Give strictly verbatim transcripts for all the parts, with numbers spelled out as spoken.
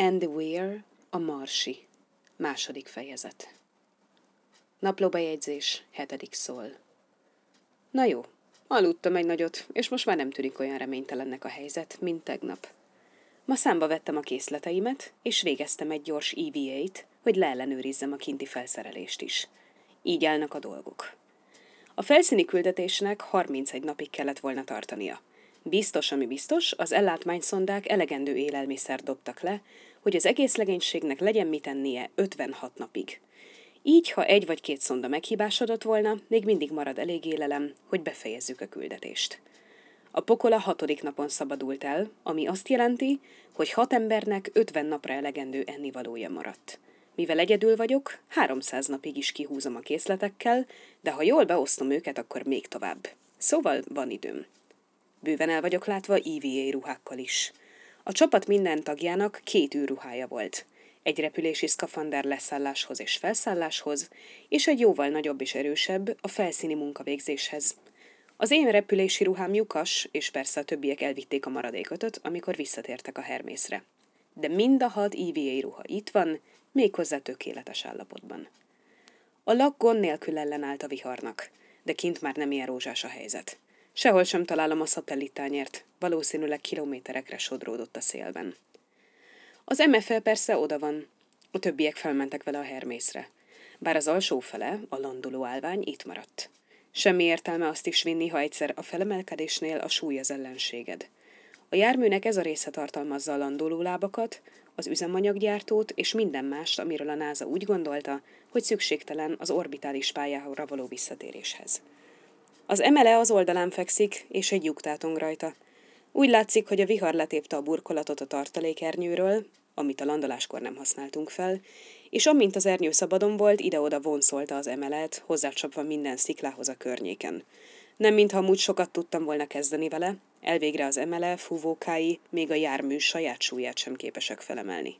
And the Weir, a marsi. Második fejezet. Naplóbejegyzés, hetedik szól. Na jó, aludtam egy nagyot, és most már nem tűnik olyan reménytelennek a helyzet, mint tegnap. Ma számba vettem a készleteimet, és végeztem egy gyors é vé á-t, hogy leellenőrizzem a kinti felszerelést is. Így állnak a dolgok. A felszíni küldetésnek harmincegy napig kellett volna tartania. Biztos, ami biztos, az ellátmányszondák elegendő élelmiszert dobtak le, hogy az egész legénységnek legyen mit ennie ötvenhat napig. Így, ha egy vagy két szonda meghibásodott volna, még mindig marad elég élelem, hogy befejezzük a küldetést. A pokol a hatodik napon szabadult el, ami azt jelenti, hogy hat embernek ötven napra elegendő ennivalója maradt. Mivel egyedül vagyok, háromszáz napig is kihúzom a készletekkel, de ha jól beosztom őket, akkor még tovább. Szóval van időm. Bőven el vagyok látva é vé á ruhákkal is. A csapat minden tagjának két űrruhája volt. Egy repülési szkafander leszálláshoz és felszálláshoz, és egy jóval nagyobb és erősebb a felszíni munkavégzéshez. Az én repülési ruhám lyukas, és persze a többiek elvitték a maradékötöt, amikor visszatértek a Hermészre. De mind a hat é vé á ruha itt van, méghozzá tökéletes állapotban. A lak gond nélkül ellenállt a viharnak, de kint már nem ilyen rózsás a helyzet. Sehol sem találom a szatellitányért, valószínűleg kilométerekre sodródott a szélben. Az em ef el persze oda van, a többiek felmentek vele a Hermészre, bár az alsó fele, a landoló állvány itt maradt. Semmi értelme azt is vinni, ha egyszer a felemelkedésnél a súly az ellenséged. A járműnek ez a része tartalmazza a landoló lábakat, az üzemanyaggyártót és minden mást, amiről a NASA úgy gondolta, hogy szükségtelen az orbitális pályára való visszatéréshez. Az emele az oldalán fekszik, és egy lyuk tátong rajta. Úgy látszik, hogy a vihar letépte a burkolatot a tartalékernyőről, amit a landoláskor nem használtunk fel, és amint az ernyő szabadon volt, ide-oda vonszolta az emelet, hozzácsapva minden sziklához a környéken. Nem mintha amúgy sokat tudtam volna kezdeni vele, elvégre az emele, fúvókái, még a jármű saját súlyát sem képesek felemelni.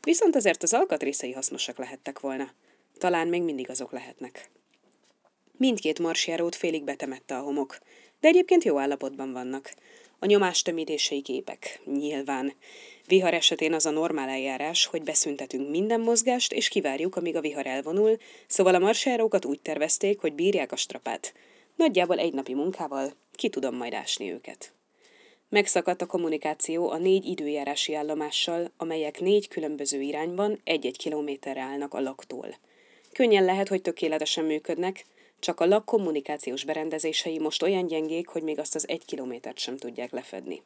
Viszont azért az alkatrészei hasznosak lehettek volna. Talán még mindig azok lehetnek. Mindkét marsjárót félig betemette a homok, de egyébként jó állapotban vannak. A nyomástömítései képek, nyilván. Vihar esetén az a normál eljárás, hogy beszüntetünk minden mozgást, és kivárjuk, amíg a vihar elvonul, szóval a marsjárókat úgy tervezték, hogy bírják a strapát. Nagyjából egy napi munkával ki tudom majd ásni őket. Megszakadt a kommunikáció a négy időjárási állomással, amelyek négy különböző irányban egy-egy kilométerre állnak a laktól. Könnyen lehet, hogy tökéletesen működnek, csak a lak kommunikációs berendezései most olyan gyengék, hogy még azt az egy kilométert sem tudják lefedni.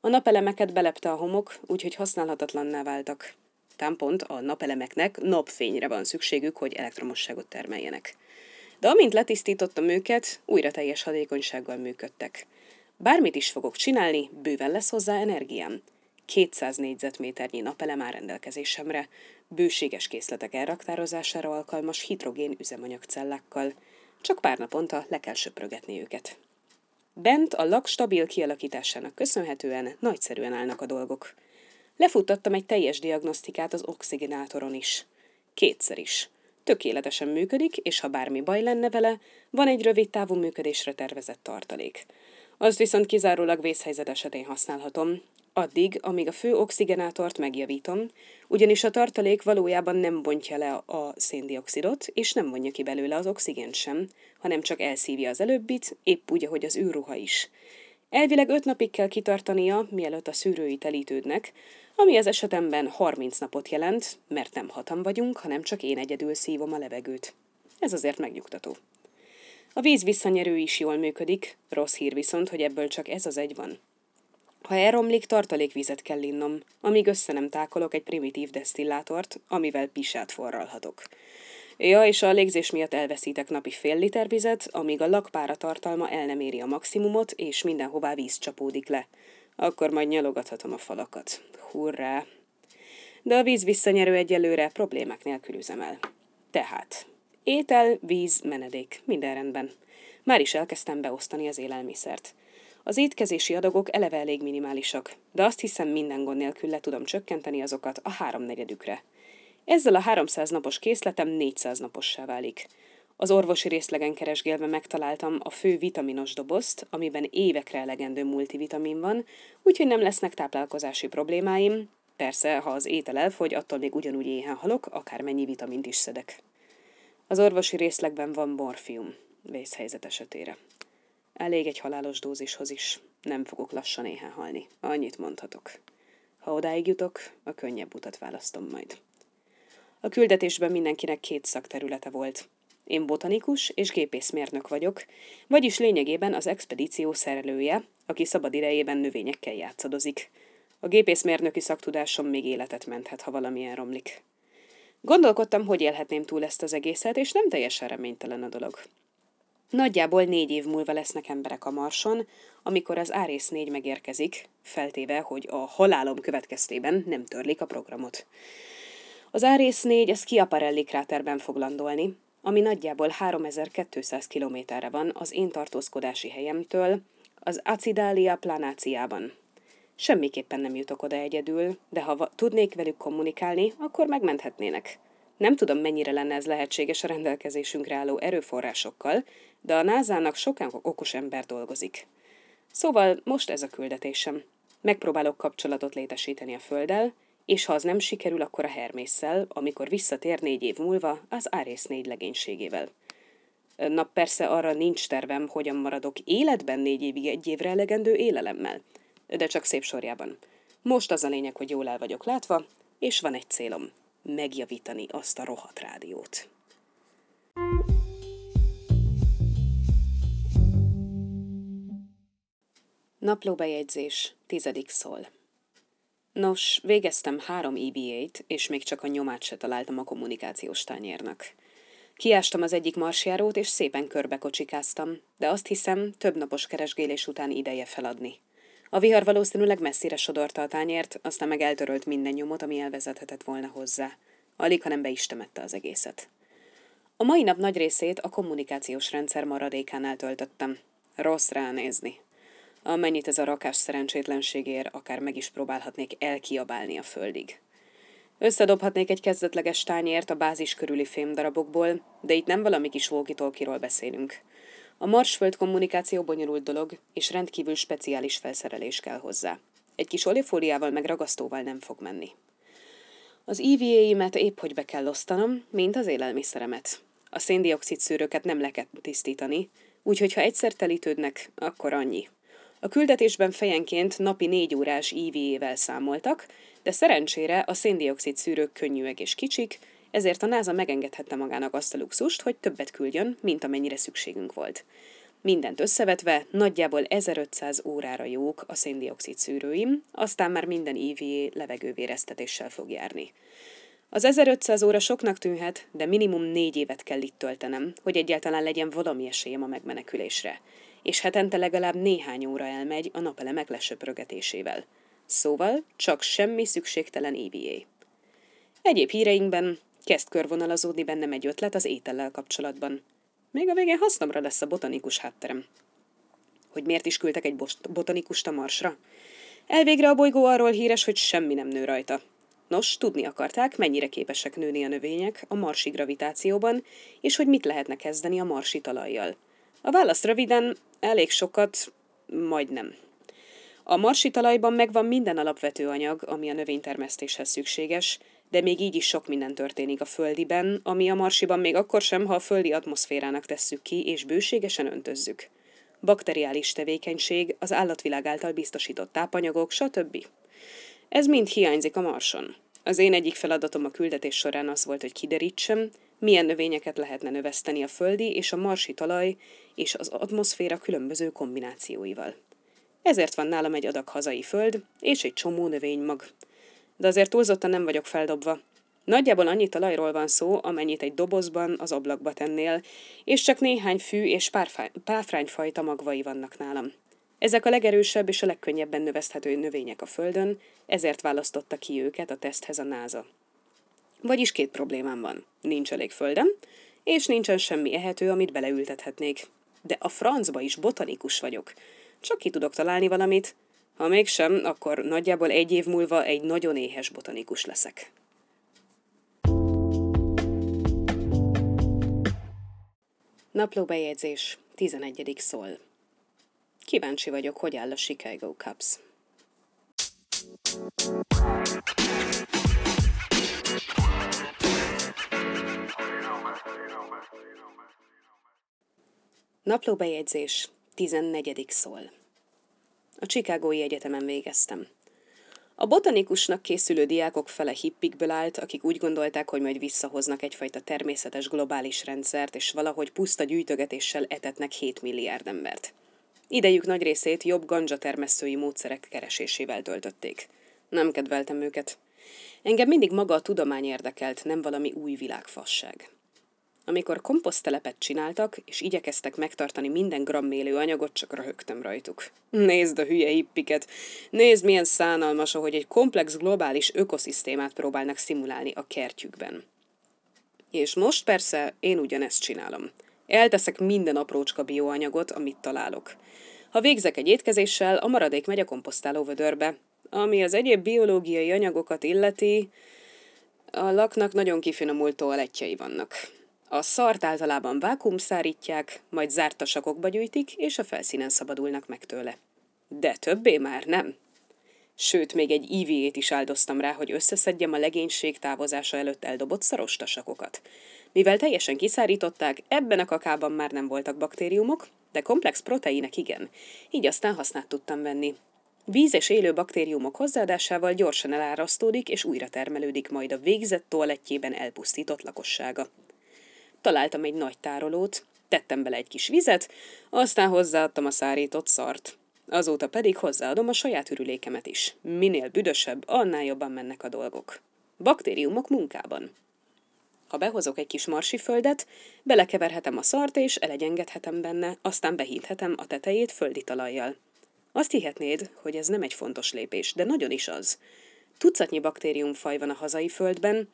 A napelemeket belepte a homok, úgyhogy használhatatlanná váltak. Támpont a napelemeknek napfényre van szükségük, hogy elektromosságot termeljenek. De amint letisztítottam őket, újra teljes hatékonysággal működtek. Bármit is fogok csinálni, bőven lesz hozzá energiám. kétszáz négyzetméternyi napelem áll rendelkezésemre, bőséges készletek elraktározására alkalmas hidrogén üzemanyagcellákkal. Csak pár naponta le kell söprögetni őket. Bent a lak stabil kialakításának köszönhetően nagyszerűen állnak a dolgok. Lefuttattam egy teljes diagnosztikát az oxigénátoron is. Kétszer is. Tökéletesen működik, és ha bármi baj lenne vele, van egy rövid távú működésre tervezett tartalék. Azt viszont kizárólag vészhelyzet esetén használhatom, addig, amíg a fő oxigenátort megjavítom, ugyanis a tartalék valójában nem bontja le a széndioxidot, és nem vonja ki belőle az oxigént sem, hanem csak elszívja az előbbit, épp úgy, ahogy az űrruha is. Elvileg öt napig kell kitartania, mielőtt a szűrői telítődnek, ami az esetemben harminc napot jelent, mert nem hatan vagyunk, hanem csak én egyedül szívom a levegőt. Ez azért megnyugtató. A víz visszanyerő is jól működik, rossz hír viszont, hogy ebből csak ez az egy van. Ha elromlik, tartalékvizet kell innom, amíg össze nem tákolok egy primitív desztillátort, amivel pisát forralhatok. Ja, és a légzés miatt elveszítek napi fél liter vizet, amíg a lakpára tartalma el nem éri a maximumot, és mindenhová víz csapódik le. Akkor majd nyalogathatom a falakat. Hurrá! De a víz visszanyerő egyelőre problémák nélkül üzemel. Tehát... étel, víz, menedék. Minden rendben. Már is elkezdtem beosztani az élelmiszert. Az étkezési adagok eleve elég minimálisak, de azt hiszem minden gond nélkül le tudom csökkenteni azokat a háromnegyedükre. Ezzel a háromszáz napos készletem négyszáz napossá válik. Az orvosi részlegen keresgélve megtaláltam a fő vitaminos dobozt, amiben évekre elegendő multivitamin van, úgyhogy nem lesznek táplálkozási problémáim, Persze, ha az étel elfogy, attól még ugyanúgy éhen halok, akármennyi vitamint is szedek. Az orvosi részlegben van morfium, vészhelyzet esetére. Elég egy halálos dózishoz is. Nem fogok lassan éhen halni. Annyit mondhatok. Ha odáig jutok, a könnyebb utat választom majd. A küldetésben mindenkinek két szakterülete volt. Én botanikus és gépészmérnök vagyok, vagyis lényegében az expedíció szerelője, aki szabad idejében növényekkel játszadozik. A gépészmérnöki szaktudásom még életet menthet, ha valamilyen romlik. Gondolkodtam, hogy élhetném túl ezt az egészet, és nem teljesen reménytelen a dolog. Nagyjából négy év múlva lesznek emberek a Marson, amikor az Ares négy megérkezik, feltéve, hogy a halálom következtében nem törlik a programot. Az Ares négy a Skiaparelli kráterben fog landolni, ami nagyjából háromezer-kétszáz kilométerre van az én tartózkodási helyemtől, az Acidália planíciában. Semmiképpen nem jutok oda egyedül, de ha tudnék velük kommunikálni, akkor megmenthetnének. Nem tudom, mennyire lenne ez lehetséges a rendelkezésünkre álló erőforrásokkal, de a nászának sokan okos ember dolgozik. Szóval most ez a küldetésem. Megpróbálok kapcsolatot létesíteni a Földdel, és ha az nem sikerül, akkor a Hermésszel, amikor visszatér négy év múlva az Ares négy legénységével. Na persze arra nincs tervem, hogyan maradok életben négy évig egy évre elegendő élelemmel, de csak szép sorjában. Most az a lényeg, hogy jól el vagyok látva, és van egy célom. Megjavítani azt a rohadt rádiót. Naplóbejegyzés, tizedik szól. Nos, végeztem három é vé á-t, és még csak a nyomát se találtam a kommunikációs tányérnak. Kiástam az egyik marsjárót, és szépen körbekocsikáztam, de azt hiszem, több napos keresgélés után ideje feladni. A vihar valószínűleg messzire sodorta a tányért, aztán meg eltörölt minden nyomot, ami elvezethetett volna hozzá. Alig, hanem be is temette az egészet. A mai nap nagy részét a kommunikációs rendszer maradékánál töltöttem. Rossz ránézni. Amennyit ez a rakás szerencsétlenség ér, akár meg is próbálhatnék elkiabálni a földig. Összedobhatnék egy kezdetleges tányért a bázis körüli fémdarabokból, de itt nem valami kis walkie-talkie-ról beszélünk. A Marsföld kommunikáció bonyolult dolog, és rendkívül speciális felszerelés kell hozzá. Egy kis olifóliával meg ragasztóval nem fog menni. Az é vé á-imet épp hogy be kell osztanom, mint az élelmiszeremet. A széndioxid szűrőket nem le kell tisztítani, úgyhogy ha egyszer telítődnek, akkor annyi. A küldetésben fejenként napi négy órás é vé á-vel számoltak, de szerencsére a széndioxid szűrők könnyűek és kicsik, ezért a NASA megengedhette magának azt a luxust, hogy többet küldjön, mint amennyire szükségünk volt. Mindent összevetve nagyjából ezerötszáz órára jók a széndioxid szűrőim, aztán már minden é vé á levegővéreztetéssel fog járni. Az ezerötszáz óra soknak tűnhet, de minimum négy évet kell itt töltenem, hogy egyáltalán legyen valami esélyem a megmenekülésre. És hetente legalább néhány óra elmegy a napelemek lesöprögetésével. Szóval csak semmi szükségtelen é vé á. Egyéb híreinkben... Kezd körvonalazódni bennem egy ötlet az étellel kapcsolatban. Még a végén hasznomra lesz a botanikus hátterem. Hogy miért is küldtek egy botanikust a Marsra? Elvégre a bolygó arról híres, hogy semmi nem nő rajta. Nos, tudni akarták, mennyire képesek nőni a növények a marsi gravitációban, és hogy mit lehetne kezdeni a marsi talajjal. A válasz röviden, elég sokat, majdnem. A marsi talajban megvan minden alapvető anyag, ami a növénytermesztéshez szükséges, de még így is sok minden történik a földiben, ami a marsiban még akkor sem, ha a földi atmoszférának tesszük ki és bőségesen öntözzük. Bakteriális tevékenység, az állatvilág által biztosított tápanyagok, stb. Ez mind hiányzik a Marson. Az én egyik feladatom a küldetés során az volt, hogy kiderítsem, milyen növényeket lehetne növeszteni a földi és a marsi talaj és az atmoszféra különböző kombinációival. Ezért van nálam egy adag hazai föld és egy csomó növénymag. De azért túlzottan nem vagyok feldobva. Nagyjából annyi talajról van szó, amennyit egy dobozban az ablakba tennél, és csak néhány fű és páfrányfajta magvai vannak nálam. Ezek a legerősebb és a legkönnyebben növeszthető növények a Földön, ezért választotta ki őket a teszthez a NASA. Vagyis két problémám van. Nincs elég földem, és nincsen semmi ehető, amit beleültethetnék. De a francba is botanikus vagyok. Csak ki tudok találni valamit. Ha mégsem, akkor nagyjából egy év múlva egy nagyon éhes botanikus leszek. Naplóbejegyzés, tizenegyedik szól. Kíváncsi vagyok, hogy áll a Chicago Cubs. Naplóbejegyzés, tizennegyedik szól. A Chicagói Egyetemen végeztem. A botanikusnak készülő diákok fele hippikből állt, akik úgy gondolták, hogy majd visszahoznak egyfajta természetes globális rendszert, és valahogy puszta gyűjtögetéssel etetnek hét milliárd embert. Idejük nagy részét jobb gandzsatermesztői módszerek keresésével töltötték. Nem kedveltem őket. Engem mindig maga a tudomány érdekelt, nem valami új világfasság. Amikor komposzttelepet csináltak, és igyekeztek megtartani minden gramm élő anyagot, csak röhögtem rajtuk. Nézd a hülye hippiket! Nézd, milyen szánalmas, ahogy egy komplex globális ökoszisztémát próbálnak szimulálni a kertjükben. És most persze én ugyanezt csinálom. Elteszek minden aprócska bioanyagot, amit találok. Ha végzek egy étkezéssel, a maradék megy a komposztálóvödörbe. Ami az egyéb biológiai anyagokat illeti, a laknak nagyon kifinomult toalettjei vannak. A szart általában vákuumszárítják, majd zárt tasakokba gyűjtik, és a felszínen szabadulnak meg tőle. De többé már nem. Sőt, még egy í vé át is áldoztam rá, hogy összeszedjem a legénység távozása előtt eldobott szaros tasakokat. Mivel teljesen kiszárították, ebben a kakában már nem voltak baktériumok, de komplex proteinek igen, így aztán hasznát tudtam venni. Víz és élő baktériumok hozzáadásával gyorsan elárasztódik, és újra termelődik majd a végzett toalettjében elpusztított lakossága. Találtam egy nagy tárolót, tettem bele egy kis vizet, aztán hozzáadtam a szárított szart. Azóta pedig hozzáadom a saját ürülékemet is. Minél büdösebb, annál jobban mennek a dolgok. Baktériumok munkában. Ha behozok egy kis marsiföldet, belekeverhetem a szart és elegyengedhetem benne, aztán behíthetem a tetejét földi talajjal. Azt hihetnéd, hogy ez nem egy fontos lépés, de nagyon is az. Tucatnyi baktériumfaj van a hazai földben,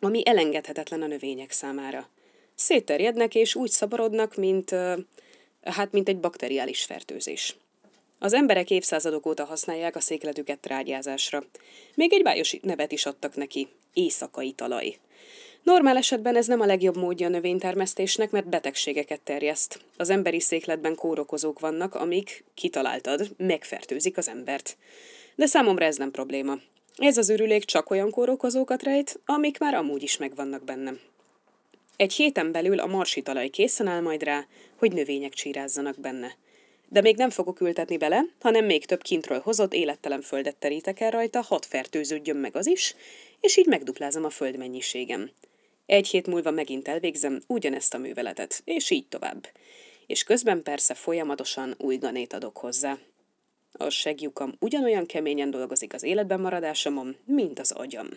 ami elengedhetetlen a növények számára. Szétterjednek és úgy szaporodnak, mint, hát, mint egy bakteriális fertőzés. Az emberek évszázadok óta használják a székletüket trágyázásra. Még egy bájos nevet is adtak neki, éjszakai talaj. Normál esetben ez nem a legjobb módja a növénytermesztésnek, mert betegségeket terjeszt. Az emberi székletben kórokozók vannak, amik, kitaláltad, megfertőzik az embert. De számomra ez nem probléma. Ez az ürülék csak olyan kórokozókat rejt, amik már amúgy is megvannak bennem. Egy héten belül a marsi talaj készen áll majd rá, hogy növények csírázzanak benne. De még nem fogok ültetni bele, hanem még több kintről hozott élettelen földet terítek el rajta, hadd fertőződjön meg az is, és így megduplázom a föld mennyiségem. Egy hét múlva megint elvégzem ugyanezt a műveletet, és így tovább. És közben persze folyamatosan új ganét adok hozzá. A seglyukam ugyanolyan keményen dolgozik az életben maradásomon, mint az agyam.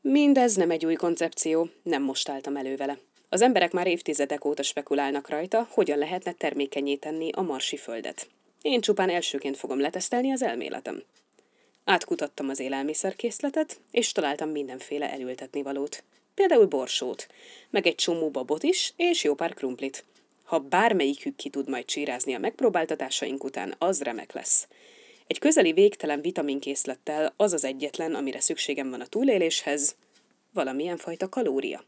Mindez nem egy új koncepció, nem most álltam elő vele. Az emberek már évtizedek óta spekulálnak rajta, hogyan lehetne termékenyé tenni a marsi földet. Én csupán elsőként fogom letesztelni az elméletem. Átkutattam az élelmiszerkészletet, és találtam mindenféle elültetnivalót. Például borsót, meg egy csomó babot is, és jó pár krumplit. Ha bármelyikük ki tud majd csírázni a megpróbáltatásaink után, az remek lesz. Egy közeli végtelen vitaminkészlettel az az egyetlen, amire szükségem van a túléléshez, valamilyen fajta kalória.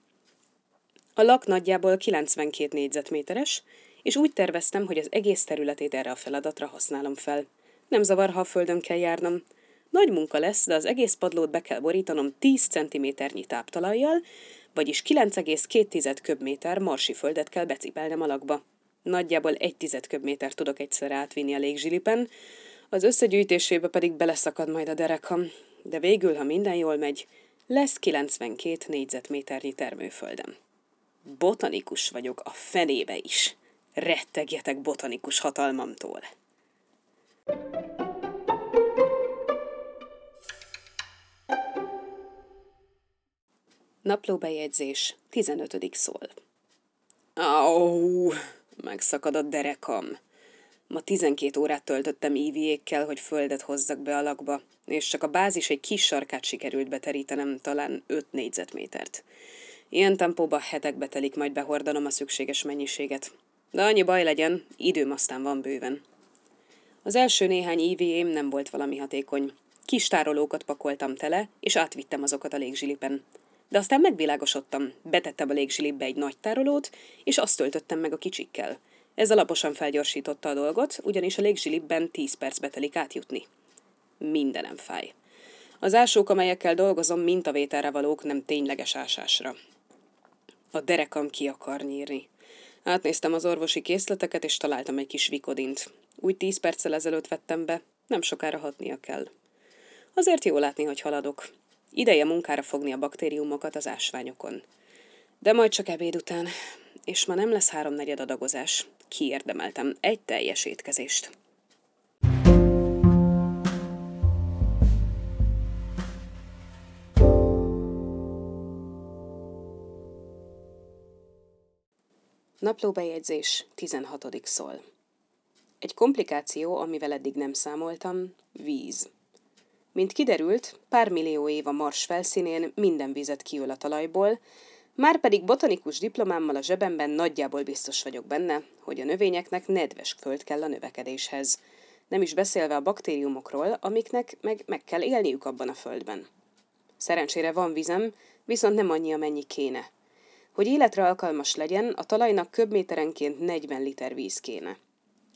A lak nagyjából kilencvenkét négyzetméteres, és úgy terveztem, hogy az egész területét erre a feladatra használom fel. Nem zavar, ha a földön kell járnom. Nagy munka lesz, de az egész padlót be kell borítanom tíz centiméternyi táptalajjal, vagyis kilenc egész két köbméter marsi földet kell becipelnem a lakba. Nagyjából egy tized köbméter tudok egyszerre átvinni a légzsilipen, az összegyűjtésébe pedig beleszakad majd a derekam, de végül, ha minden jól megy, lesz kilencvenkét négyzetméternyi termőföldem. Botanikus vagyok a fenébe is. Rettegjetek botanikus hatalmamtól! Naplóbejegyzés tizenötödik szól. Áú, megszakad a derekam. Ma tizenkét órát töltöttem í vé ákkal, hogy földet hozzak be a lakba, és csak a bázis egy kis sarkát sikerült beterítenem, talán öt négyzetmétert. Ilyen tempóban hetekbe telik majd behordanom a szükséges mennyiséget. De annyi baj legyen, időm aztán van bőven. Az első néhány í vé ám nem volt valami hatékony. Kis tárolókat pakoltam tele, és átvittem azokat a légzsilipen. De aztán megvilágosodtam, betettem a légzsilipbe egy nagy tárolót, és azt töltöttem meg a kicsikkel. Ez alaposan felgyorsította a dolgot, ugyanis a légzsilipben tíz percbe telik átjutni. mindenem fáj. Az ásók, amelyekkel dolgozom, mintavételre valók, nem tényleges ásásra. A derekam ki akar nyírni. Átnéztem az orvosi készleteket, és találtam egy kis vikodint. Úgy tíz perccel ezelőtt vettem be, nem sokára hatnia kell. Azért jó látni, hogy haladok. Ideje munkára fogni a baktériumokat az ásványokon. De majd csak ebéd után. És ma nem lesz háromnegyed adagozás. Kiérdemeltem egy teljes étkezést. Naplóbejegyzés tizenhatodik szól. Egy komplikáció, amivel eddig nem számoltam, víz. Mint kiderült, pár millió év a Mars felszínén minden vizet kiöl a talajból, márpedig botanikus diplomámmal a zsebemben nagyjából biztos vagyok benne, hogy a növényeknek nedves föld kell a növekedéshez, nem is beszélve a baktériumokról, amiknek meg, meg kell élniük abban a földben. Szerencsére van vizem, viszont nem annyi, amennyi kéne. Hogy életre alkalmas legyen, a talajnak köbméterenként negyven liter víz kéne.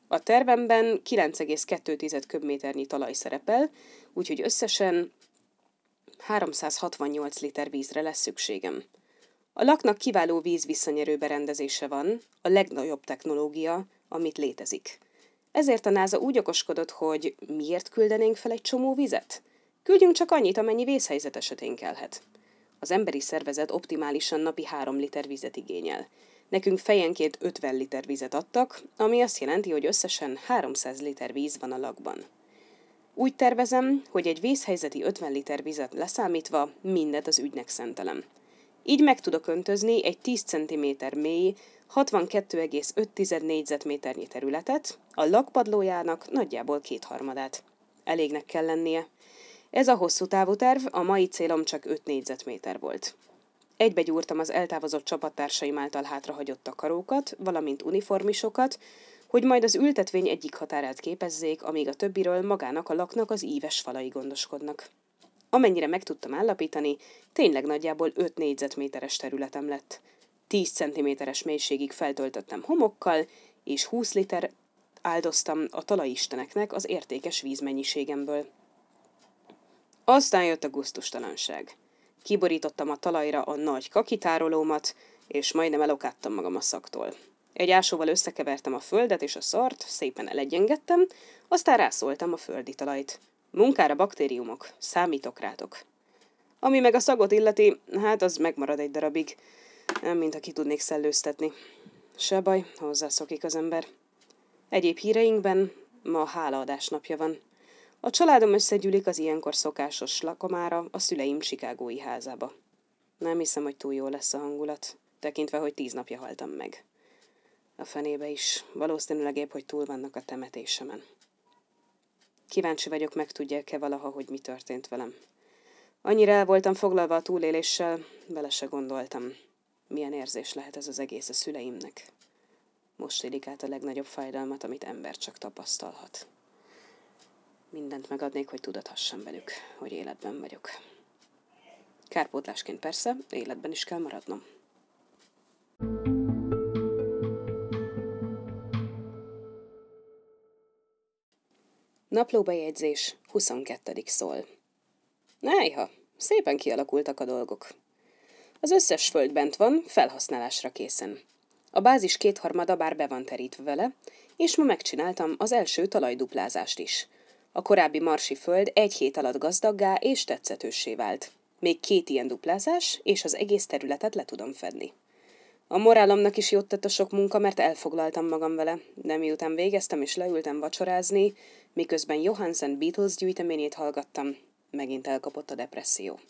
A tervemben kilenc egész kettő köbméternyi talaj szerepel, úgyhogy összesen háromszázhatvannyolc liter vízre lesz szükségem. A laknak kiváló vízvisszanyerő berendezése van, a legnagyobb technológia, amit létezik. Ezért a NASA úgy okoskodott, hogy miért küldenénk fel egy csomó vizet? Küldjünk csak annyit, amennyi vészhelyzet esetén kellhet. Az emberi szervezet optimálisan napi három liter vizet igényel. Nekünk fejenként ötven liter vizet adtak, ami azt jelenti, hogy összesen háromszáz liter víz van a lakban. Úgy tervezem, hogy egy vészhelyzeti ötven liter vizet leszámítva mindet az ügynek szentelem. Így meg tudok öntözni egy tíz centiméter mély, hatvankettő egész öt négyzetméternyi területet, a lakpadlójának nagyjából kétharmadát. Elégnek kell lennie. Ez a hosszú távú terv, a mai célom csak öt négyzetméter volt. Egybegyúrtam az eltávozott csapattársaim által hátrahagyott takarókat, valamint uniformisokat, hogy majd az ültetvény egyik határát képezzék, amíg a többiről magának a laknak az íves falai gondoskodnak. Amennyire meg tudtam állapítani, tényleg nagyjából öt négyzetméteres területem lett. tíz centiméteres mélységig feltöltöttem homokkal, és húsz liter áldoztam a talajisteneknek az értékes vízmennyiségemből. Aztán jött a gusztustalanság. Kiborítottam a talajra a nagy kakitárolómat, és majdnem elokádtam magam a szaktól. Egy ásóval összekevertem a földet és a szart, szépen elegyengedtem, aztán rászóltam a földi talajt. Munkára baktériumok, számítok rátok. Ami meg a szagot illeti, hát az megmarad egy darabig. Nem, mintha ki tudnék szellőztetni. Se baj, hozzászokik az ember. Egyéb híreinkben ma a hálaadás napja van. A családom összegyűlik az ilyenkor szokásos lakomára, a szüleim chicagói házába. Nem hiszem, hogy túl jó lesz a hangulat, tekintve, hogy tíz napja haltam meg. A fenébe is, valószínűleg épp, hogy túl vannak a temetésemen. Kíváncsi vagyok, megtudják-e valaha, hogy mi történt velem. Annyira el voltam foglalva a túléléssel, bele se gondoltam. Milyen érzés lehet ez az egész a szüleimnek. Most élik át a legnagyobb fájdalmat, amit ember csak tapasztalhat. Mindent megadnék, hogy tudathassam velük, hogy életben vagyok. Kárpótlásként persze, életben is kell maradnom. Naplóbejegyzés huszonkettedik szól. Nájha, szépen kialakultak a dolgok. Az összes föld bent van, felhasználásra készen. A bázis kétharmada bár be van terítve vele, és ma megcsináltam az első talajduplázást is. A korábbi marsi föld egy hét alatt gazdaggá és tetszetőssé vált. Még két ilyen duplázás, és az egész területet le tudom fedni. A morálomnak is jót tett a sok munka, mert elfoglaltam magam vele, de miután végeztem és leültem vacsorázni, miközben Johansen Beatles gyűjteményét hallgattam, megint elkapott a depresszió.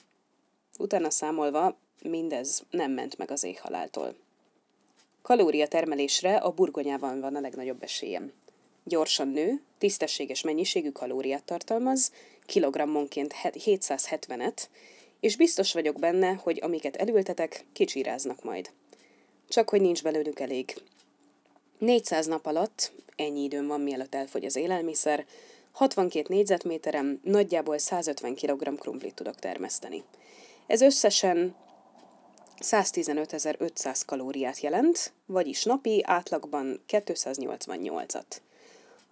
Utána számolva, mindez nem ment meg az éhhaláltól. Kalóriatermelésre a burgonyában van a legnagyobb esélyem. Gyorsan nő, tisztességes mennyiségű kalóriát tartalmaz, kilogrammonként hétszázhetvenet, és biztos vagyok benne, hogy amiket elültetek, kicsiráznak majd. Csak hogy nincs belőlük elég. négyszáz nap alatt, ennyi időm van, mielőtt elfogy az élelmiszer, hatvankét négyzetméterem nagyjából százötven kilogramm krumplit tudok termeszteni. Ez összesen száztizenötezer-ötszáz kalóriát jelent, vagyis napi átlagban kétszáznyolcvannyolcat.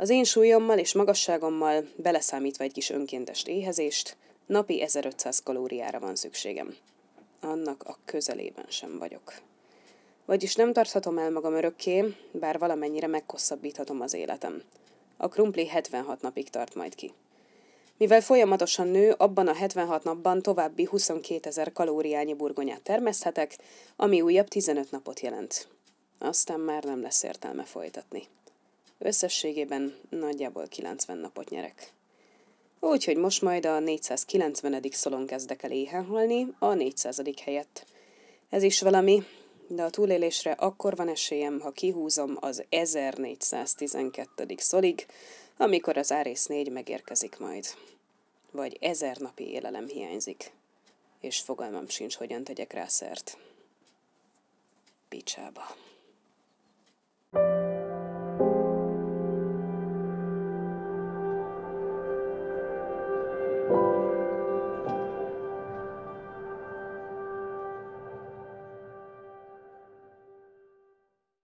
Az én súlyommal és magasságommal, beleszámítva egy kis önkéntes éhezést, napi ezerötszáz kalóriára van szükségem. Annak a közelében sem vagyok. Vagyis nem tarthatom el magam örökké, bár valamennyire meghosszabbíthatom az életem. A krumpli hetvenhat napig tart majd ki. Mivel folyamatosan nő, abban a hetvenhat napban további huszonkétezer kalóriányi burgonyát termeszthetek, ami újabb tizenöt napot jelent. Aztán már nem lesz értelme folytatni. Összességében nagyjából kilencven napot nyerek. Úgyhogy most majd a négyszázkilencvenedik szolon kezdek el éhen halni, a négyszázadik helyett. Ez is valami, de a túlélésre akkor van esélyem, ha kihúzom az ezernégyszáztizenkettedik szolig, amikor az Ares négy megérkezik majd. Vagy ezer napi élelem hiányzik. És fogalmam sincs, hogyan tegyek rá szert. Picsába.